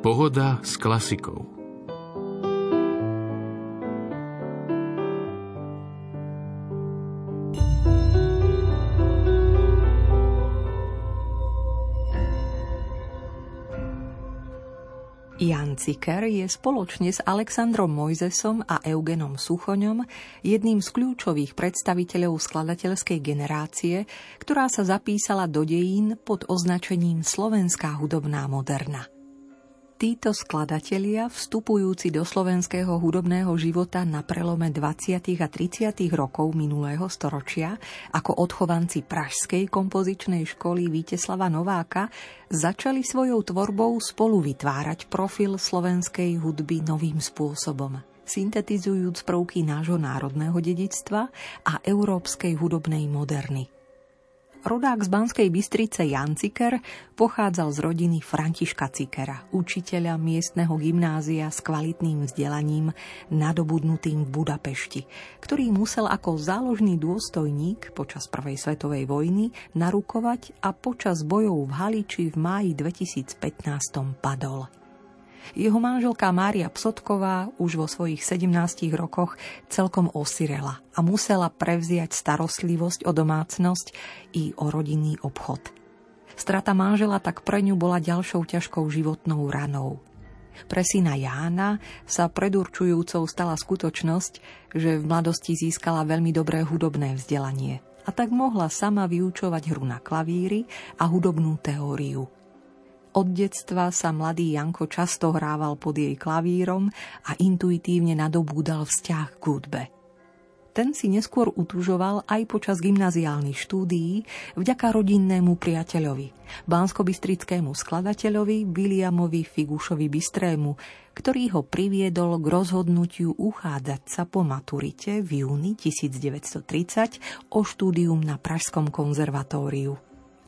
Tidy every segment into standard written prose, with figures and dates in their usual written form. Pohoda s klasikou. Ján Cikker je spoločne s Alexandrom Moyzesom a Eugenom Suchoňom jedným z kľúčových predstaviteľov skladateľskej generácie, ktorá sa zapísala do dejín pod označením Slovenská hudobná moderna. Títo skladatelia, vstupujúci do slovenského hudobného života na prelome 20. a 30. rokov minulého storočia, ako odchovanci pražskej kompozičnej školy Víteslava Nováka, začali svojou tvorbou spolu vytvárať profil slovenskej hudby novým spôsobom, syntetizujúc prvky nášho národného dedičstva a európskej hudobnej moderny. Rodák z Banskej Bystrice Ján Cikker pochádzal z rodiny Františka Cikkera, učiteľa miestneho gymnázia s kvalitným vzdelaním nadobudnutým v Budapešti, ktorý musel ako záložný dôstojník počas Prvej svetovej vojny narukovať a počas bojov v Haliči v máji 2015 padol. Jeho manželka Mária Psotková už vo svojich 17 rokoch celkom osirela a musela prevziať starostlivosť o domácnosť i o rodinný obchod. Strata manžela tak pre ňu bola ďalšou ťažkou životnou ranou. Pre syna Jána sa predurčujúcou stala skutočnosť, že v mladosti získala veľmi dobré hudobné vzdelanie a tak mohla sama vyučovať hru na klavíri a hudobnú teóriu. Od detstva sa mladý Janko často hrával pod jej klavírom a intuitívne nadobúdal vzťah k hudbe. Ten si neskôr utužoval aj počas gymnaziálnych štúdií vďaka rodinnému priateľovi, banskobystrickému skladateľovi Williamovi Figušovi Bystrému, ktorý ho priviedol k rozhodnutiu uchádzať sa po maturite v júni 1930 o štúdium na Pražskom konzervatóriu.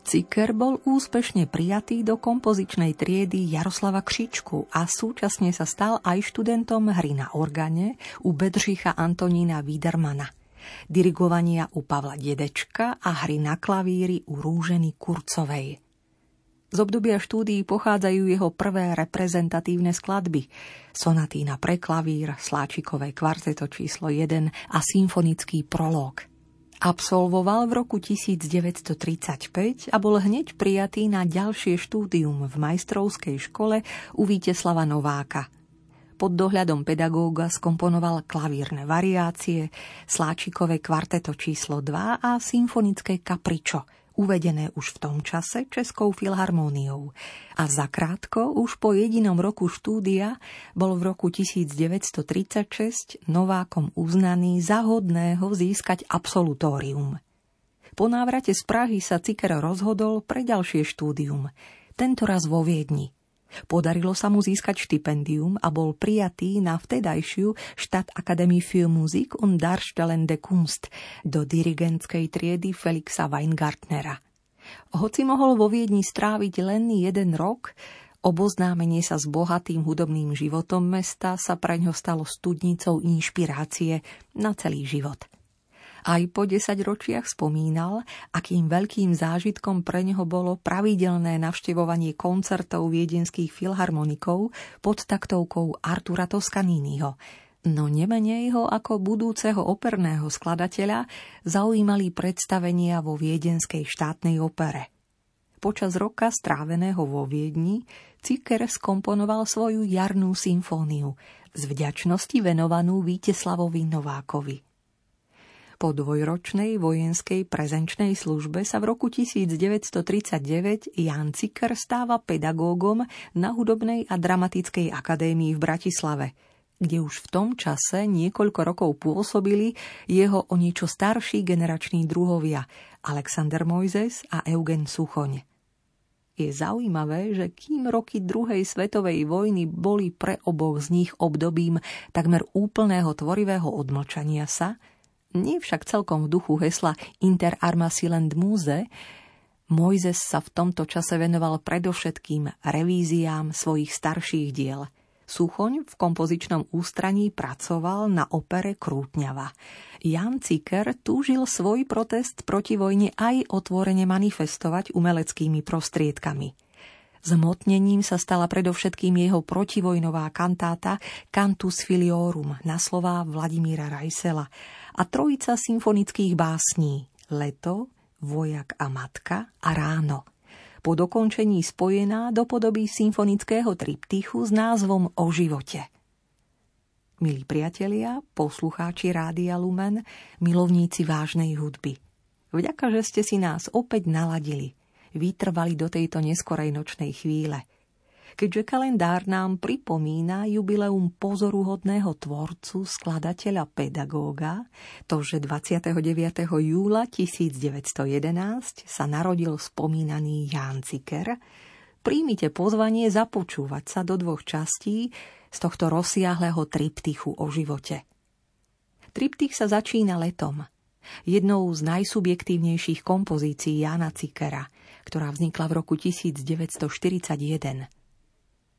Cikker bol úspešne prijatý do kompozičnej triedy Jaroslava Křičku a súčasne sa stal aj študentom hry na organe u Bedřicha Antonína Wiedermana, dirigovania u Pavla Dedečka a hry na klavíri u Rúženy Kurcovej. Z obdobia štúdií pochádzajú jeho prvé reprezentatívne skladby, sonaty na preklavír, Sláčikové kvarteto číslo 1 a symfonický prológ. Absolvoval v roku 1935 a bol hneď prijatý na ďalšie štúdium v majstrovskej škole u Víteslava Nováka. Pod dohľadom pedagóga skomponoval klavírne variácie, Sláčikové kvarteto číslo 2 a symfonické kapričo, uvedené už v tom čase Českou filharmóniou. A zakrátko, už po jedinom roku štúdia, bol v roku 1936 Novákom uznaný za hodného získať absolutórium. Po návrate z Prahy sa Cikker rozhodol pre ďalšie štúdium, tentoraz vo Viedni. Podarilo sa mu získať štipendium a bol prijatý na vtedajšiu Stadt Akademie für Musik und Darstellende Kunst do dirigentskej triedy Felixa Weingartnera. Hoci mohol vo Viedni stráviť len jeden rok, oboznámenie sa s bohatým hudobným životom mesta sa preňho stalo studnicou inšpirácie na celý život. Aj po 10 ročiach spomínal, akým veľkým zážitkom pre neho bolo pravidelné navštevovanie koncertov viedenských filharmonikov pod taktovkou Artura Toscaniniho, no nemenej ho ako budúceho operného skladateľa zaujímali predstavenia vo Viedenskej štátnej opere. Počas roka stráveného vo Viedni Cikker skomponoval svoju jarnú symfóniu z vďačnosti venovanú Víteslavovi Novákovi. Po dvojročnej vojenskej prezenčnej službe sa v roku 1939 Ján Cikker stáva pedagógom na Hudobnej a dramatickej akadémii v Bratislave, kde už v tom čase niekoľko rokov pôsobili jeho o niečo starší generační druhovia Alexander Moyzes a Eugen Suchoň. Je zaujímavé, že kým roky druhej svetovej vojny boli pre oboch z nich obdobím takmer úplného tvorivého odmlčania sa, nie však celkom v duchu hesla Inter arma silent muse, Moyzes sa v tomto čase venoval predovšetkým revíziám svojich starších diel. Suchoň v kompozičnom ústraní pracoval na opere Krútňava. Ján Cikker túžil svoj protest proti vojne aj otvorene manifestovať umeleckými prostriedkami. Zmotnením sa stala predovšetkým jeho protivojnová kantáta Cantus filiorum na slová Vladimíra Rajsela a trojica symfonických básní Leto, Vojak a matka a Ráno. Po dokončení spojená do podoby symfonického triptychu s názvom O živote. Milí priatelia, poslucháči Rádia Lumen, milovníci vážnej hudby. Vďaka, že ste si nás opäť naladili. Vytrvali do tejto neskorej nočnej chvíle. Keďže kalendár nám pripomína jubileum pozoruhodného tvorcu, skladateľa, pedagóga, to, že 29. júla 1911 sa narodil spomínaný Ján Cikker, príjmite pozvanie započúvať sa do dvoch častí z tohto rozsiahleho triptychu o živote. Triptych sa začína Letom, jednou z najsubjektívnejších kompozícií Jána Cikkera, ktorá vznikla v roku 1941.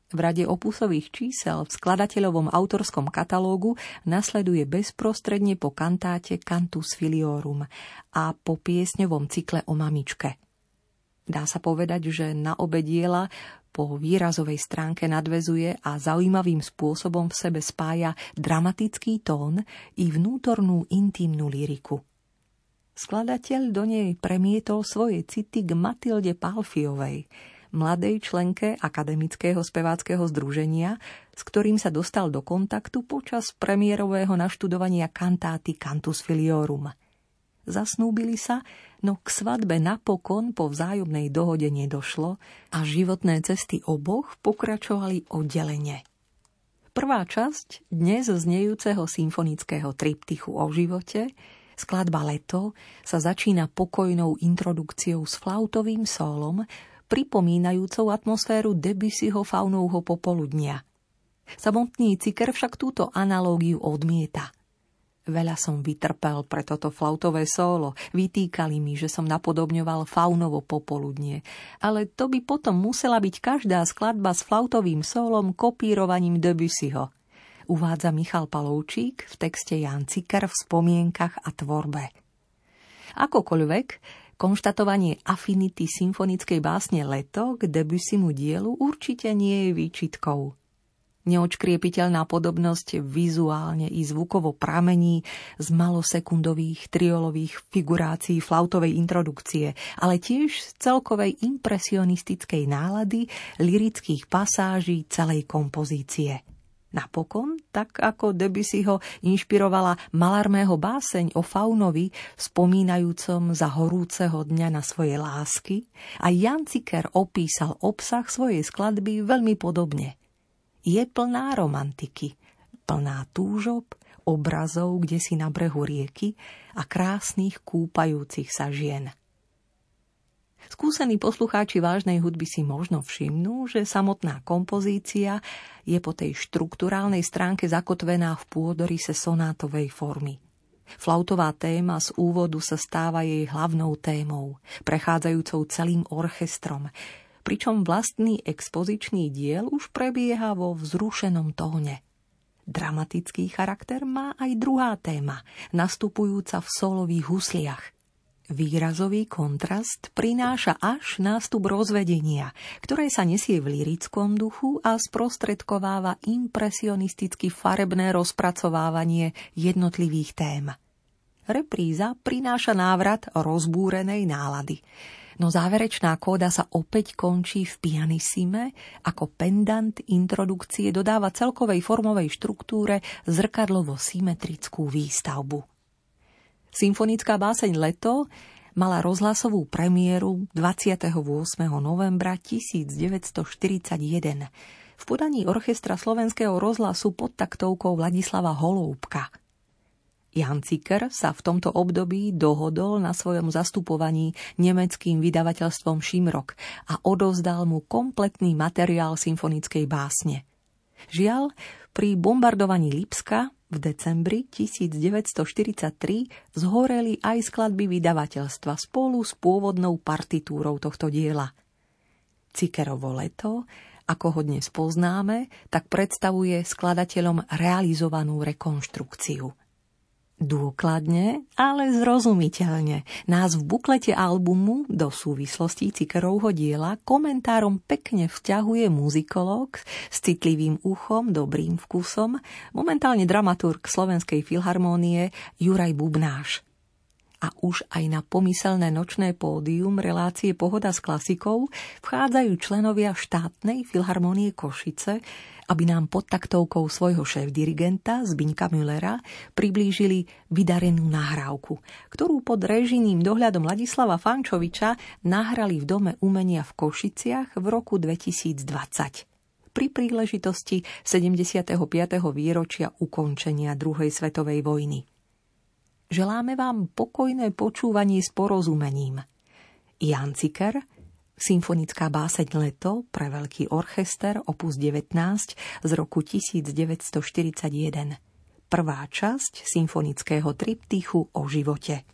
V rade opusových čísel v skladateľovom autorskom katalógu nasleduje bezprostredne po kantáte Cantus filiorum a po piesňovom cykle o mamičke. Dá sa povedať, že na obe diela po výrazovej stránke nadväzuje a zaujímavým spôsobom v sebe spája dramatický tón i vnútornú intimnú lyriku. Skladateľ do nej premietol svoje city k Matilde Palfiovej, mladej členke Akademického speváckeho združenia, s ktorým sa dostal do kontaktu počas premiérového naštudovania kantáty Cantus filiorum. Zasnúbili sa, no k svadbe napokon po vzájomnej dohode nedošlo a životné cesty oboch pokračovali oddelene. Prvá časť dnes znejúceho symfonického triptychu o živote, skladba Leto, sa začína pokojnou introdukciou s flautovým sólom, pripomínajúcou atmosféru Debussyho Faunovho popoludnia. Samotný Cikker však túto analógiu odmieta. Veľa som vytrpel pre toto flautové solo, vytýkali mi, že som napodobňoval Faunovo popoludnie, ale to by potom musela byť každá skladba s flautovým solom kopírovaním Debussyho, uvádza Michal Paloučík v texte Ján Cikker v spomienkach a tvorbe. Akokoľvek, konštatovanie afinity symfonickej básne Leto k Debussymu dielu určite nie je výčitkou. Neočkriepiteľná podobnosť vizuálne i zvukovo pramení z malosekundových triolových figurácií flautovej introdukcie, ale tiež z celkovej impresionistickej nálady lyrických pasáží celej kompozície. Napokon, tak ako Debussyho inšpirovala Mallarmého báseň o Faunovi, spomínajúcom za horúceho dňa na svoje lásky, a Ján Cikker opísal obsah svojej skladby veľmi podobne. Je plná romantiky, plná túžob, obrazov kdesi na brehu rieky a krásnych kúpajúcich sa žien. Skúsení poslucháči vážnej hudby si možno všimnú, že samotná kompozícia je po tej štrukturálnej stránke zakotvená v pôdorise sonátovej formy. Flautová téma z úvodu sa stáva jej hlavnou témou, prechádzajúcou celým orchestrom, pričom vlastný expozičný diel už prebieha vo vzrušenom tóne. Dramatický charakter má aj druhá téma, nastupujúca v solových husliach. Výrazový kontrast prináša až nástup rozvedenia, ktoré sa nesie v lirickom duchu a sprostredkováva impresionisticky farebné rozpracovávanie jednotlivých tém. Repríza prináša návrat rozbúrenej nálady, no záverečná kóda sa opäť končí v pianissime, ako pendant introdukcie dodáva celkovej formovej štruktúre zrkadlovo-symetrickú výstavbu. Symfonická báseň Leto mala rozhlasovú premiéru 28. novembra 1941 v podaní orchestra Slovenského rozhlasu pod taktovkou Vladislava Holoubka. Ján Cikker sa v tomto období dohodol na svojom zastupovaní nemeckým vydavateľstvom Šimrok a odovzdal mu kompletný materiál symfonickej básne. Žiaľ, pri bombardovaní Lipska v decembri 1943 zhoreli aj skladby vydavateľstva spolu s pôvodnou partitúrou tohto diela. Cickerovo Leto, ako ho dnes poznáme, tak predstavuje skladateľom realizovanú rekonštrukciu. dôkladne, ale zrozumiteľne. Nás v buklete albumu do súvislostí Cikkerovho diela komentárom pekne vťahuje muzikológ s citlivým uchom, dobrým vkusom, momentálne dramaturg Slovenskej filharmónie Juraj Bubnáš. A už aj na pomyselné nočné pódium relácie Pohoda s klasikou vchádzajú členovia štátnej filharmónie Košice, aby nám pod taktovkou svojho šéf-dirigenta Zbyňka Müllera priblížili vydarenú nahrávku, ktorú pod režijným dohľadom Ladislava Fančoviča nahrali v Dome umenia v Košiciach v roku 2020. Pri príležitosti 75. výročia ukončenia druhej svetovej vojny. Želáme vám pokojné počúvanie s porozumením. Ján Cikker, Symfonická báseň Leto pre veľký orchester opus 19 z roku 1941. Prvá časť symfonického triptychu o živote.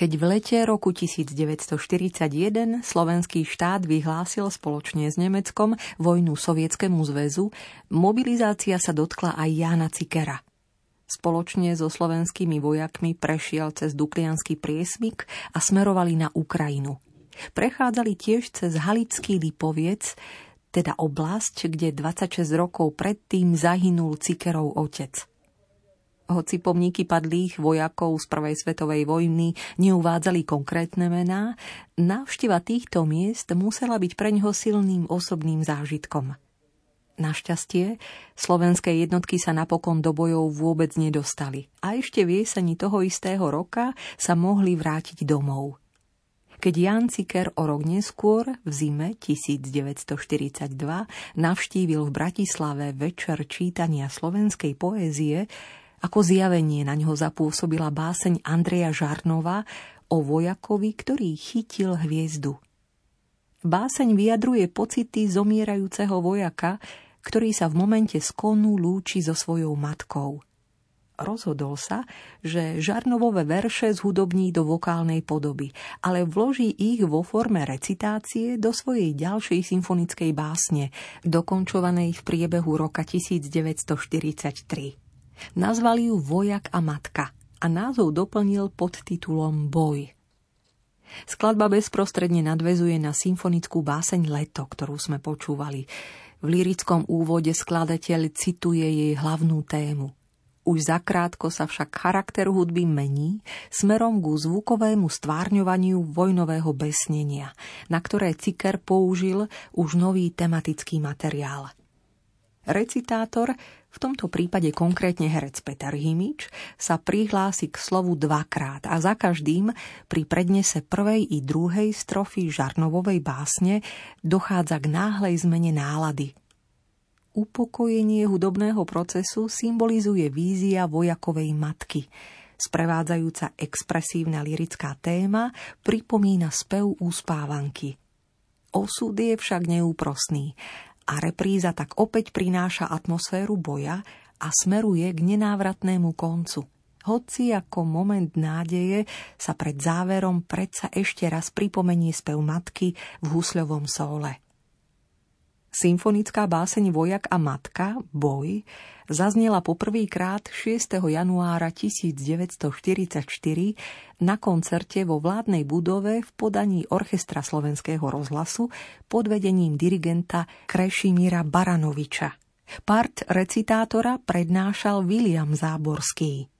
keď v lete roku 1941 slovenský štát vyhlásil spoločne s Nemeckom vojnu Sovietskému zväzu, mobilizácia sa dotkla aj Jána Cikkera. Spoločne so slovenskými vojakmi prešiel cez Dukliansky priesmik a smerovali na Ukrajinu. Prechádzali tiež cez Halický Lipoviec, teda oblasť, kde 26 rokov predtým zahynul Cikkerov otec. Hoci pomníky padlých vojakov z Prvej svetovej vojny neuvádzali konkrétne mená, návšteva týchto miest musela byť preňho silným osobným zážitkom. Našťastie, slovenské jednotky sa napokon do bojov vôbec nedostali a ešte v jeseni toho istého roka sa mohli vrátiť domov. Keď Ján Cikker o rok neskôr, v zime 1942, navštívil v Bratislave večer čítania slovenskej poézie, ako zjavenie na ňo zapôsobila báseň Andreja Žarnova o vojakovi, ktorý chytil hviezdu. Báseň vyjadruje pocity zomierajúceho vojaka, ktorý sa v momente skonu lúči so svojou matkou. Rozhodol sa, že Žarnovové verše zhudobní do vokálnej podoby, ale vloží ich vo forme recitácie do svojej ďalšej symfonickej básne, dokončovanej v priebehu roka 1943. Nazvali ju Vojak a matka a názov doplnil pod titulom Boj. Skladba bezprostredne nadväzuje na symfonickú báseň Leto, ktorú sme počúvali. V lyrickom úvode skladateľ cituje jej hlavnú tému. Už zakrátko sa však charakter hudby mení smerom ku zvukovému stvárňovaniu vojnového besnenia, na ktoré Cikker použil už nový tematický materiál. Recitátor, v tomto prípade konkrétne herec Peter Himič, sa prihlási k slovu dvakrát a za každým pri prednese prvej i druhej strofy Žarnovovej básne dochádza k náhlej zmene nálady. Upokojenie hudobného procesu symbolizuje vízia vojakovej matky. Sprevádzajúca expresívna lyrická téma pripomína spev uspávanky. Osud je však neúprosný a repríza tak opäť prináša atmosféru boja a smeruje k nenávratnému koncu. Hoci ako moment nádeje sa pred záverom predsa ešte raz pripomenie spev matky v husľovom sóle. Symfonická báseň Vojak a matka, Boj, zaznela poprvýkrát 6. januára 1944 na koncerte vo Vládnej budove v podaní Orchestra slovenského rozhlasu pod vedením dirigenta Krešimira Baranoviča. Part recitátora prednášal William Záborský.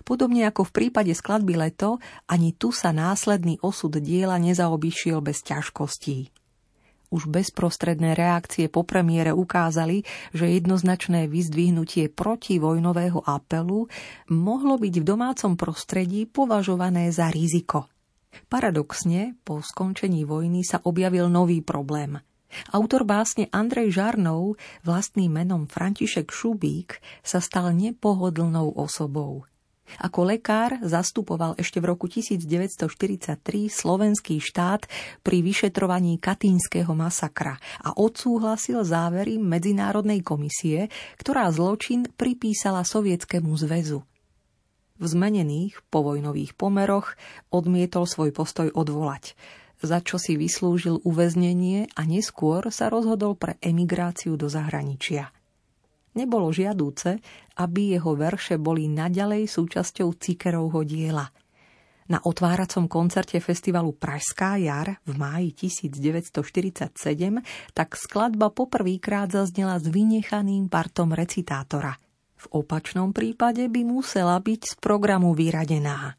Podobne ako v prípade skladby Leto, ani tu sa následný osud diela nezaobišiel bez ťažkostí. Už bezprostredné reakcie po premiére ukázali, že jednoznačné vyzdvihnutie protivojnového apelu mohlo byť v domácom prostredí považované za riziko. Paradoxne, po skončení vojny sa objavil nový problém. Autor básne Andrej Žarnov, vlastným menom František Šubík, sa stal nepohodlnou osobou. Ako lekár zastupoval ešte v roku 1943 slovenský štát pri vyšetrovaní Katyňského masakra a odsúhlasil závery Medzinárodnej komisie, ktorá zločin pripísala Sovietskému zväzu. V zmenených povojnových pomeroch odmietol svoj postoj odvolať, za čo si vyslúžil uväznenie a neskôr sa rozhodol pre emigráciu do zahraničia. Nebolo žiadúce, aby jeho verše boli naďalej súčasťou Cikkerovho diela. Na otváracom koncerte festivalu Pražská jar v máji 1947 tak skladba poprvýkrát zaznela s vynechaným partom recitátora. V opačnom prípade by musela byť z programu vyradená.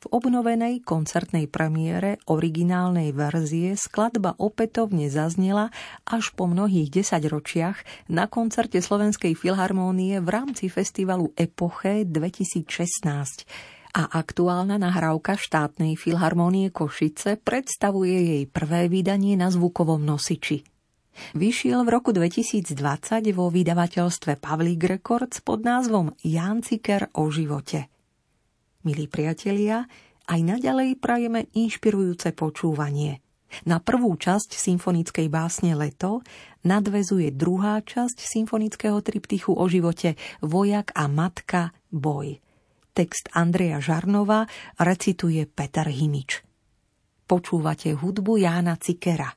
V obnovenej koncertnej premiére originálnej verzie skladba opätovne zaznela až po mnohých 10 ročiach na koncerte Slovenskej filharmónie v rámci festivalu Epoché 2016 a aktuálna nahrávka Štátnej filharmónie Košice predstavuje jej prvé vydanie na zvukovom nosiči. Vyšiel v roku 2020 vo vydavateľstve Pavlík Records pod názvom Ján Cikker o živote. Milí priatelia, aj naďalej prajeme inšpirujúce počúvanie. Na prvú časť symfonickej básne Leto nadväzuje druhá časť symfonického triptychu o živote Vojak a matka, Boj. text Andreja Žarnova recituje Peter Himič. Počúvate hudbu Jána Cikkera.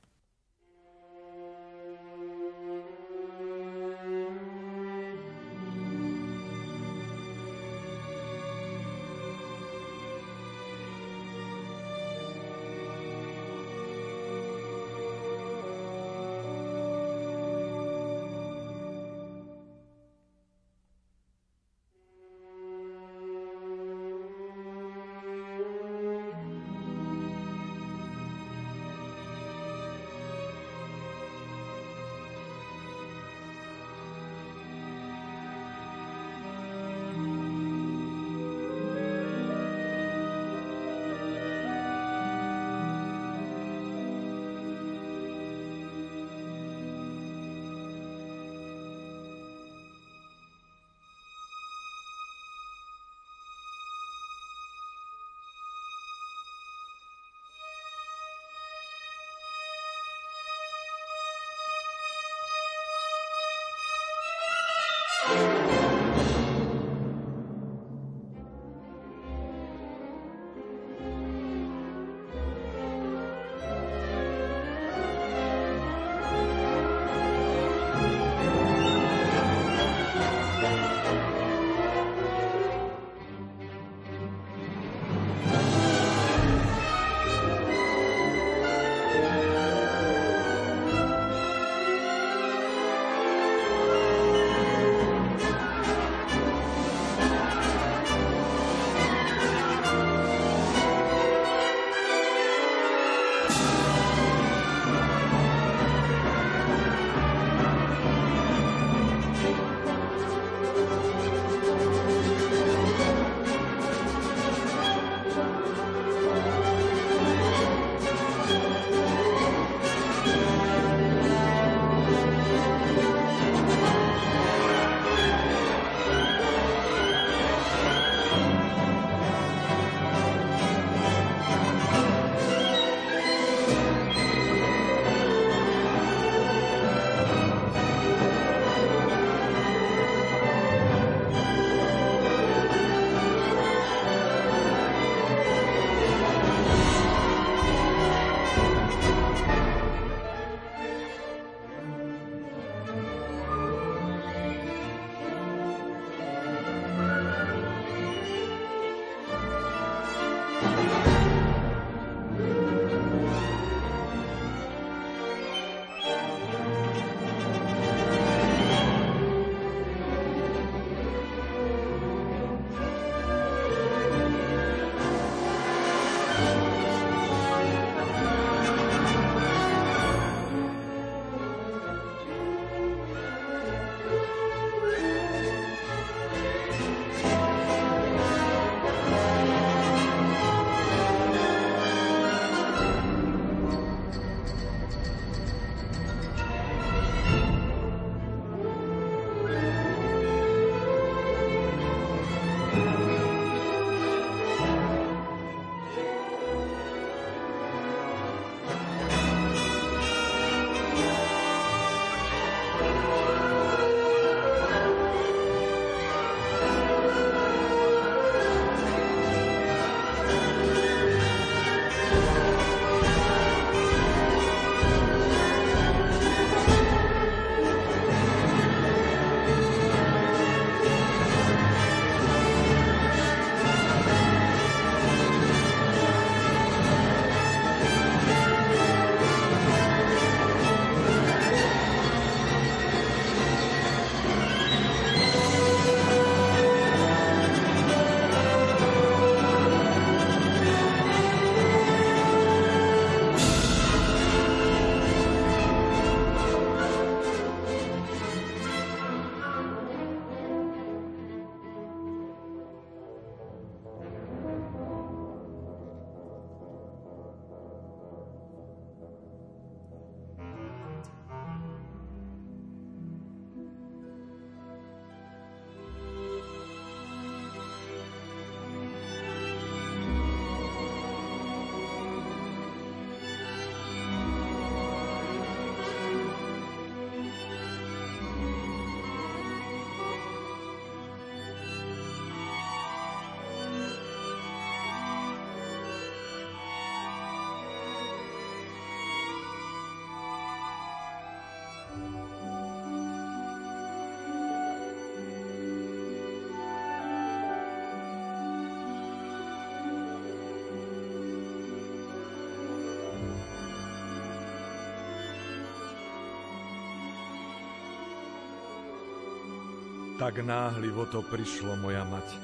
Tak náhlivo to prišlo, moja mať,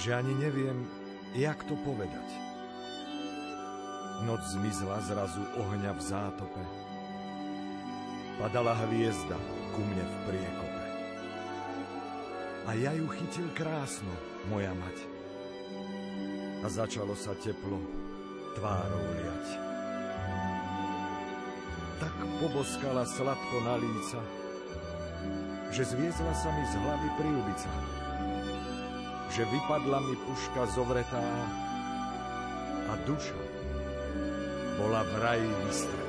že ani neviem, jak to povedať. Noc zmizla zrazu ohňa v zátope. Padala hviezda ku mne v priekope. A ja ju chytil krásno, moja mať. A začalo sa teplo tvárou liať. Tak poboskala sladko na líca, že zviezla sa mi z hlavy príľbica, že vypadla mi puška zovretá a duša bola v raji vystretá.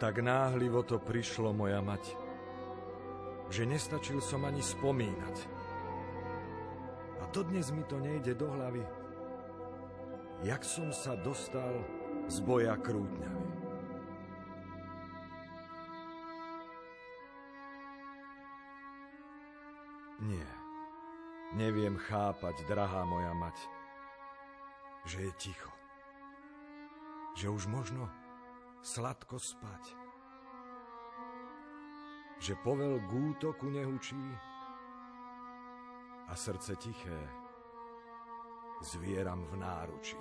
Tak náhlivo to prišlo, moja mať, že nestačil som ani spomínať. A dodnes mi to nejde do hlavy, jak som sa dostal z boja Krútňavy. Nie, neviem chápať, drahá moja mať, že je ticho, že už možno sladko spať, že povel k útoku nehučí a srdce tiché zvieram v náručí.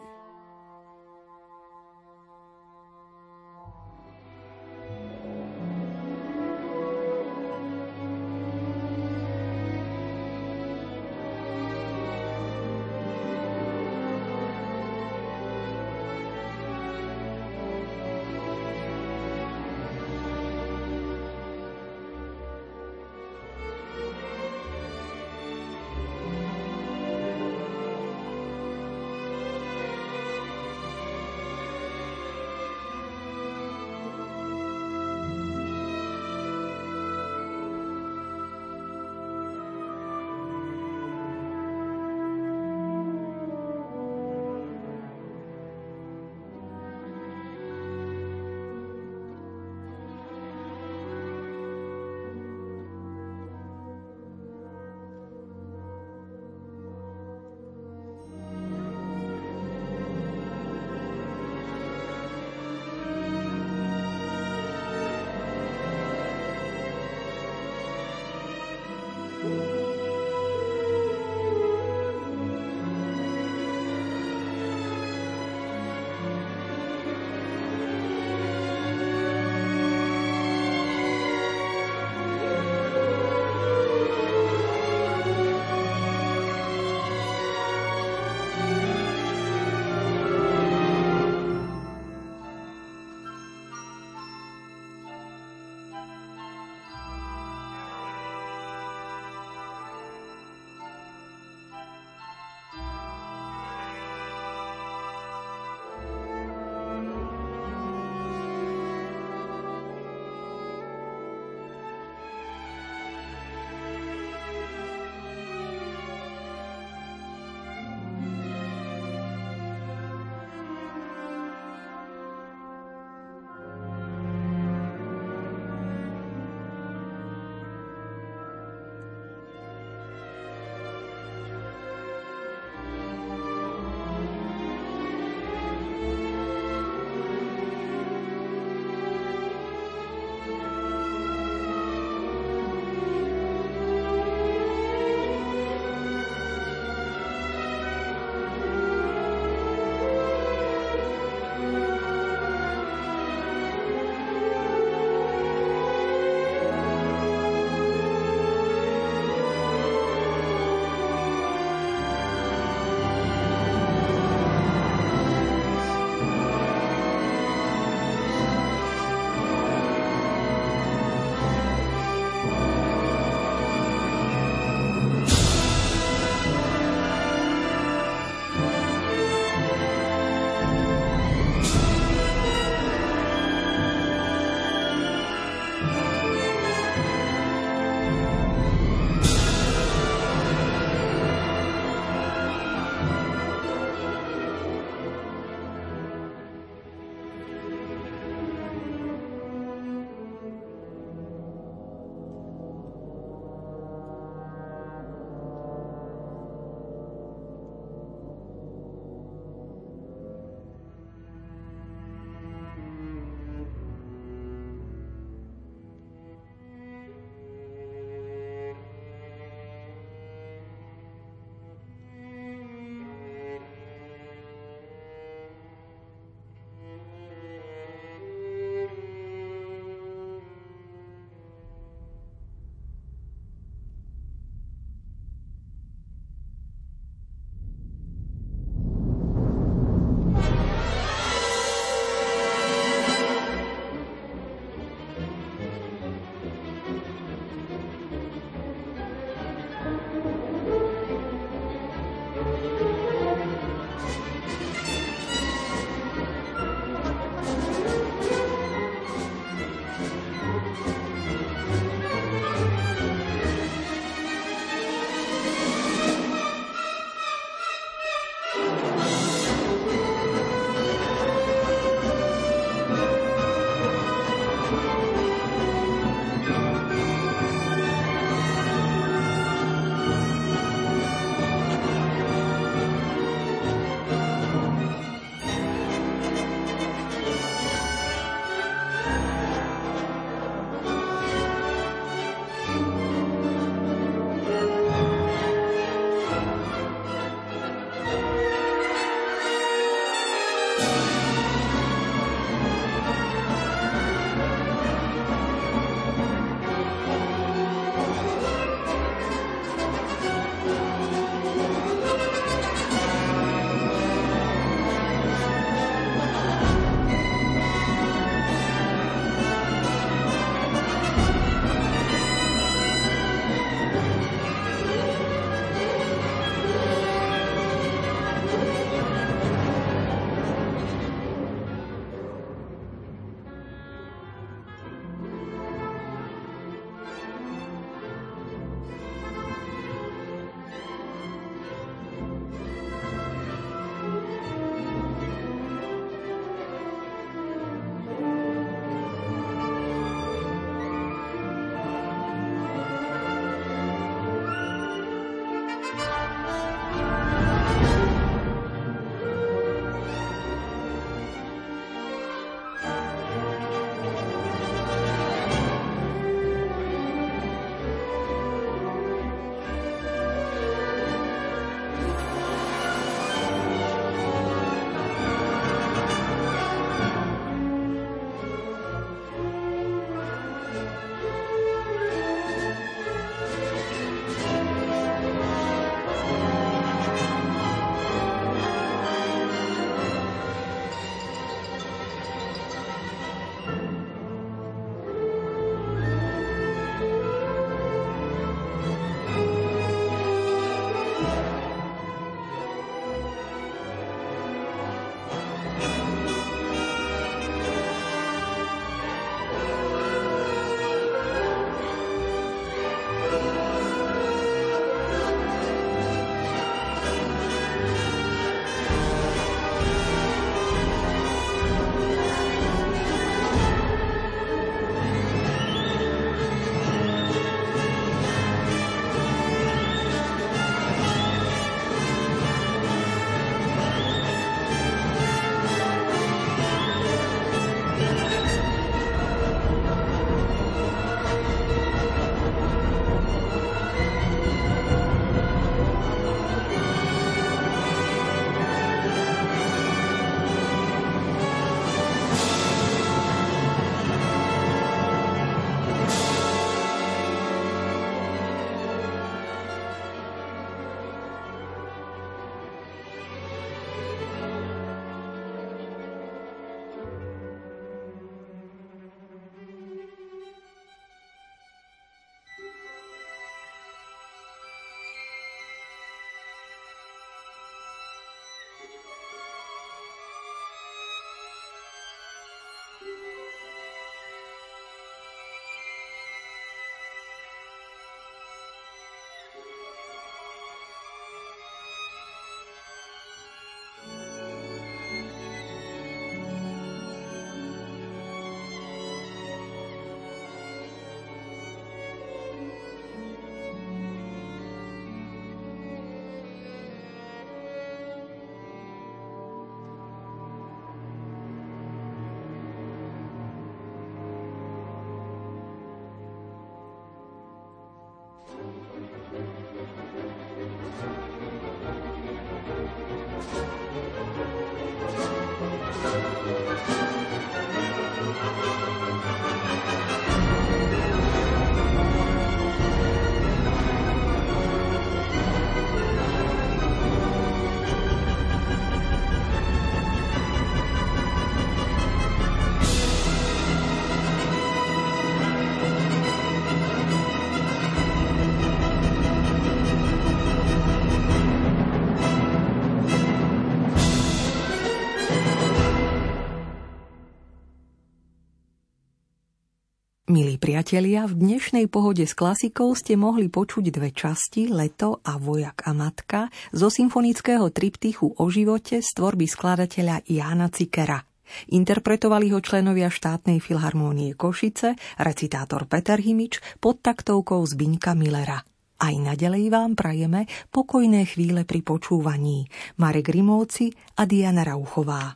Milí priatelia, v dnešnej Pohode s klasikou ste mohli počuť dve časti, Leto a Vojak a matka, zo symfonického triptychu o živote z tvorby skladateľa Jána Cikkera. Interpretovali ho členovia Štátnej filharmónie Košice, recitátor Peter Himič pod taktovkou Zbyňka Müllera. Aj naďalej vám prajeme pokojné chvíle pri počúvaní. Marek Rimovci a Diana Rauchová.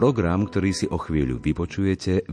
Program, ktorý si o chvíľu vypočujete,